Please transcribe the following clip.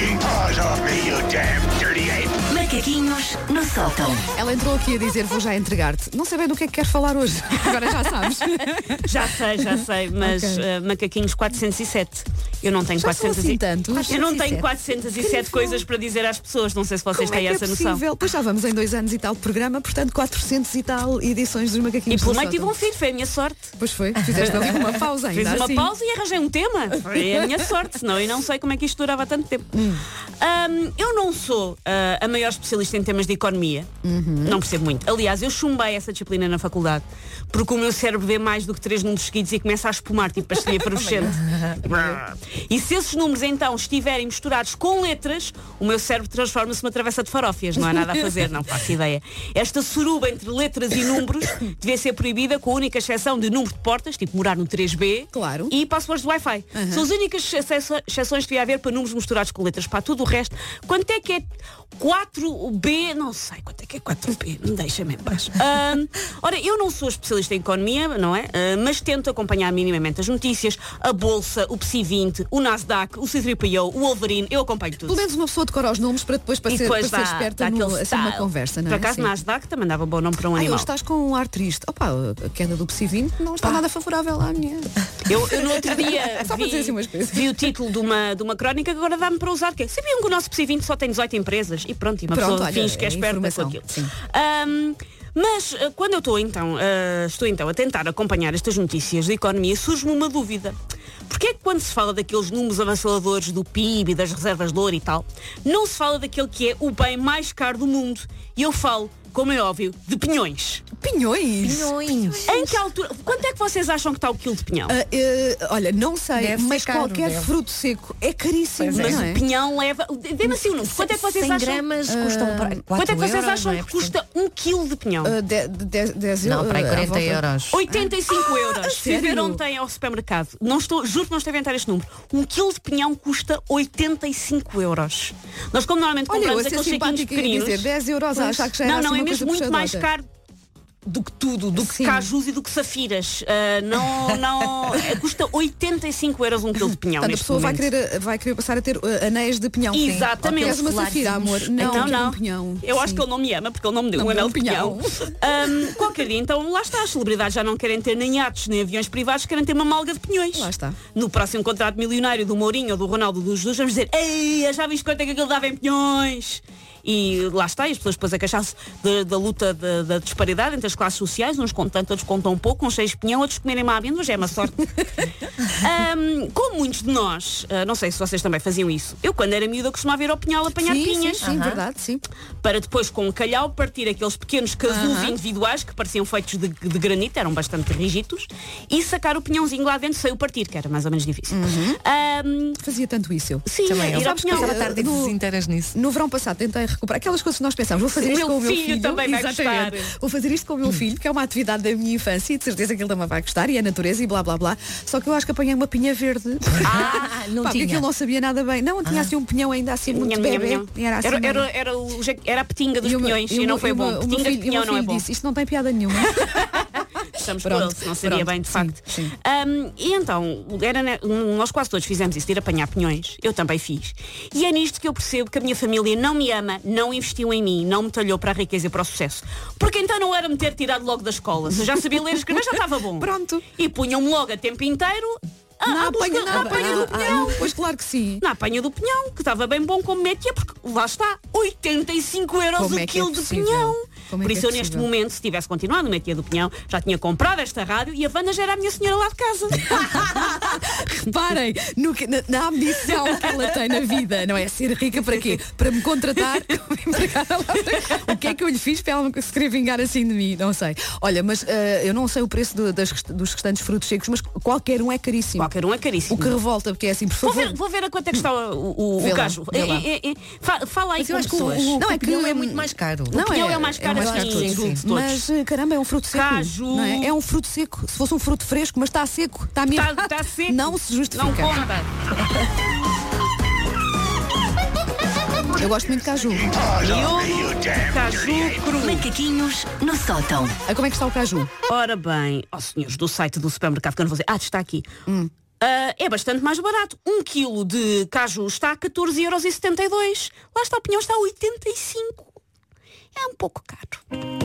fucking paws off me, you damn dirty ape! Macaquinhos no sótão. Ela entrou aqui a dizer, vou já entregar-te. Não sei bem do que é que queres falar hoje. Agora já sabes. Já sei, mas okay. Macaquinhos 407. Eu não tenho 407 coisas para dizer às pessoas. Não sei se vocês têm essa noção. Pois já vamos em 2 anos e tal de programa. Portanto, 400 e tal edições dos Macaquinhos. E pelo meio tive um filho, foi a minha sorte. Pois foi, fizeste ali uma pausa ainda. Fiz uma pausa e arranjei um tema. Foi a minha sorte, senão eu não sei como é que isto durava tanto tempo. Eu não sou a maior especialista em temas de economia. Não percebo muito. Aliás, eu chumbei essa disciplina na faculdade porque o meu cérebro vê mais do que 3 números seguidos e começa a espumar, tipo pastilha perfumante. E se esses números então estiverem misturados com letras, o meu cérebro transforma-se numa travessa de farófias. Não há nada a fazer, não faço ideia. Esta suruba entre letras e números devia ser proibida, com a única exceção de número de portas, tipo morar no 3B, claro, e passwords de Wi-Fi. São as únicas exceções que devia haver para números misturados com letras. Para tudo o resto, quanto é que é 4B? Não sei quanto é que é 4B, deixa-me em paz. Ora, eu não sou especialista em economia, não é? Mas tento acompanhar minimamente as notícias, a Bolsa, o PSI 20, o Nasdaq, o C3PO, o Wolverine, eu acompanho tudo. Pelo menos uma pessoa decora os nomes para depois para ser esperta numa assim, conversa, não é? Por acaso, Nasdaq também dava bom nome para um animal. Hoje estás com um ar triste. Opa, a queda do PSI 20 não está nada favorável à minha. Eu no outro dia vi o título de uma crónica que agora dá-me para usar. Sabiam que o nosso PSI 20 só tem 18 empresas? E pronto, e uma pessoa finge que é esperta com aquilo. Mas quando eu estou então a tentar acompanhar estas notícias de economia, surge-me uma dúvida. Porquê é que quando se fala daqueles números avassaladores do PIB e das reservas de ouro e tal, não se fala daquele que é o bem mais caro do mundo? E eu falo, como é óbvio, de pinhões. Pinhões? Em que altura? Quanto é que vocês acham que está o quilo de pinhão? Olha, não sei, deve mas caro, qualquer deve. Fruto seco é caríssimo. Mas o pinhão leva... Dê-me assim o número. Quanto é que vocês 100 acham? Gramas custam quanto é que vocês acham que custa um quilo de pinhão? 10 euros. Não, para aí 40 euros. 85 euros. Se ver ontem ao supermercado. Não estou, juro que não estou a inventar este número. Um quilo de pinhão custa 85 euros. Nós, como normalmente compramos aqueles chequinhos pequeninos... 10 euros a achar que já era... É mesmo muito mais caro do que tudo, do que cajus e do que safiras. Custa 85 euros um quilo de pinhão. Portanto, a pessoa vai querer passar a ter anéis de pinhão. Exatamente. És uma safira, amor. Não. Um pinhão. Eu acho que ele não me ama porque ele não me deu um anel de pinhão. Qualquer dia, então, lá está. As celebridades já não querem ter nem iates nem aviões privados, querem ter uma malga de pinhões. Lá está. No próximo contrato milionário do Mourinho ou do Ronaldo dos Jesus, vamos dizer, ei, já viste quanto é que aquilo dava em pinhões? E lá está, e as pessoas depois a queixar-se da luta da disparidade entre as classes sociais, uns com tanto, outros com tão pouco, uns cheios de pinhão, outros comerem má amêndoa, já é uma sorte. Como muitos de nós, não sei se vocês também faziam isso, eu quando era miúda costumava ir ao pinhal apanhar pinhas. Sim, verdade, sim. Para depois com o calhau partir aqueles pequenos casulos individuais que pareciam feitos de granito, eram bastante rígidos, e sacar o pinhãozinho lá dentro sem o partir, que era mais ou menos difícil. Fazia tanto isso eu. Sim, também. Eu passava tardes inteiras nisso. No verão passado tentei recuperar aquelas coisas que nós pensamos, vou fazer isto com o meu filho também. Exatamente. Vou fazer isto com o meu filho, que é uma atividade da minha infância e de certeza que ele também vai gostar, e a natureza e blá blá blá, só que eu acho que apanhei uma pinha verde. Não tinha. Porque ele não sabia nada bem, não tinha assim um pinhão ainda assim muito bebê, era a petinga dos pinhões e não foi bom. Petinga de pinhão não é bom. Isto não tem piada nenhuma. Estamos por ele, se não seria bem de facto. E então, nós quase todos fizemos isso, de ir apanhar pinhões. Eu também fiz. E é nisto que eu percebo que a minha família não me ama, não investiu em mim, não me talhou para a riqueza e para o sucesso. Porque então não era me ter tirado logo da escola. Se eu já sabia ler e escrever, já estava bom. Pronto. E punham-me logo a tempo inteiro... Na apanha do pinhão. Pois claro que sim. Na apanha do pinhão, que estava bem bom, como é que é? Porque lá está, 85 euros o quilo de pinhão. Por isso eu neste momento, se tivesse continuado na tia do pinhão, já tinha comprado esta rádio e a Wanda já era a minha senhora lá de casa. Reparem na ambição que ela tem na vida, não é? Ser rica para quê? Para me contratar como empregada lá para... O que é que eu lhe fiz para ela se querer vingar assim de mim? Não sei. Olha, mas eu não sei o preço dos restantes frutos secos, mas qualquer um é caríssimo. O que revolta, porque é assim, por favor. Vou ver a quanto é que está o cajo. Fala aí com as pessoas. Não, é que não é muito mais caro. Não, é o mais caro. Mas caramba, é um fruto seco. Caju. Não é? É um fruto seco. Se fosse um fruto fresco, mas está seco. Está mesmo. Está seco. Não se justifica. Não conta. Eu gosto muito de caju. Caju cru. Macaquinhos no sótão. Como é que está o caju? Ora bem, senhores do site do supermercado, que eu não vou dizer. Está aqui. é bastante mais barato. 1 kg de caju está a 14,72€. Lá está, o pinhão está a 85€. É um pouco caro.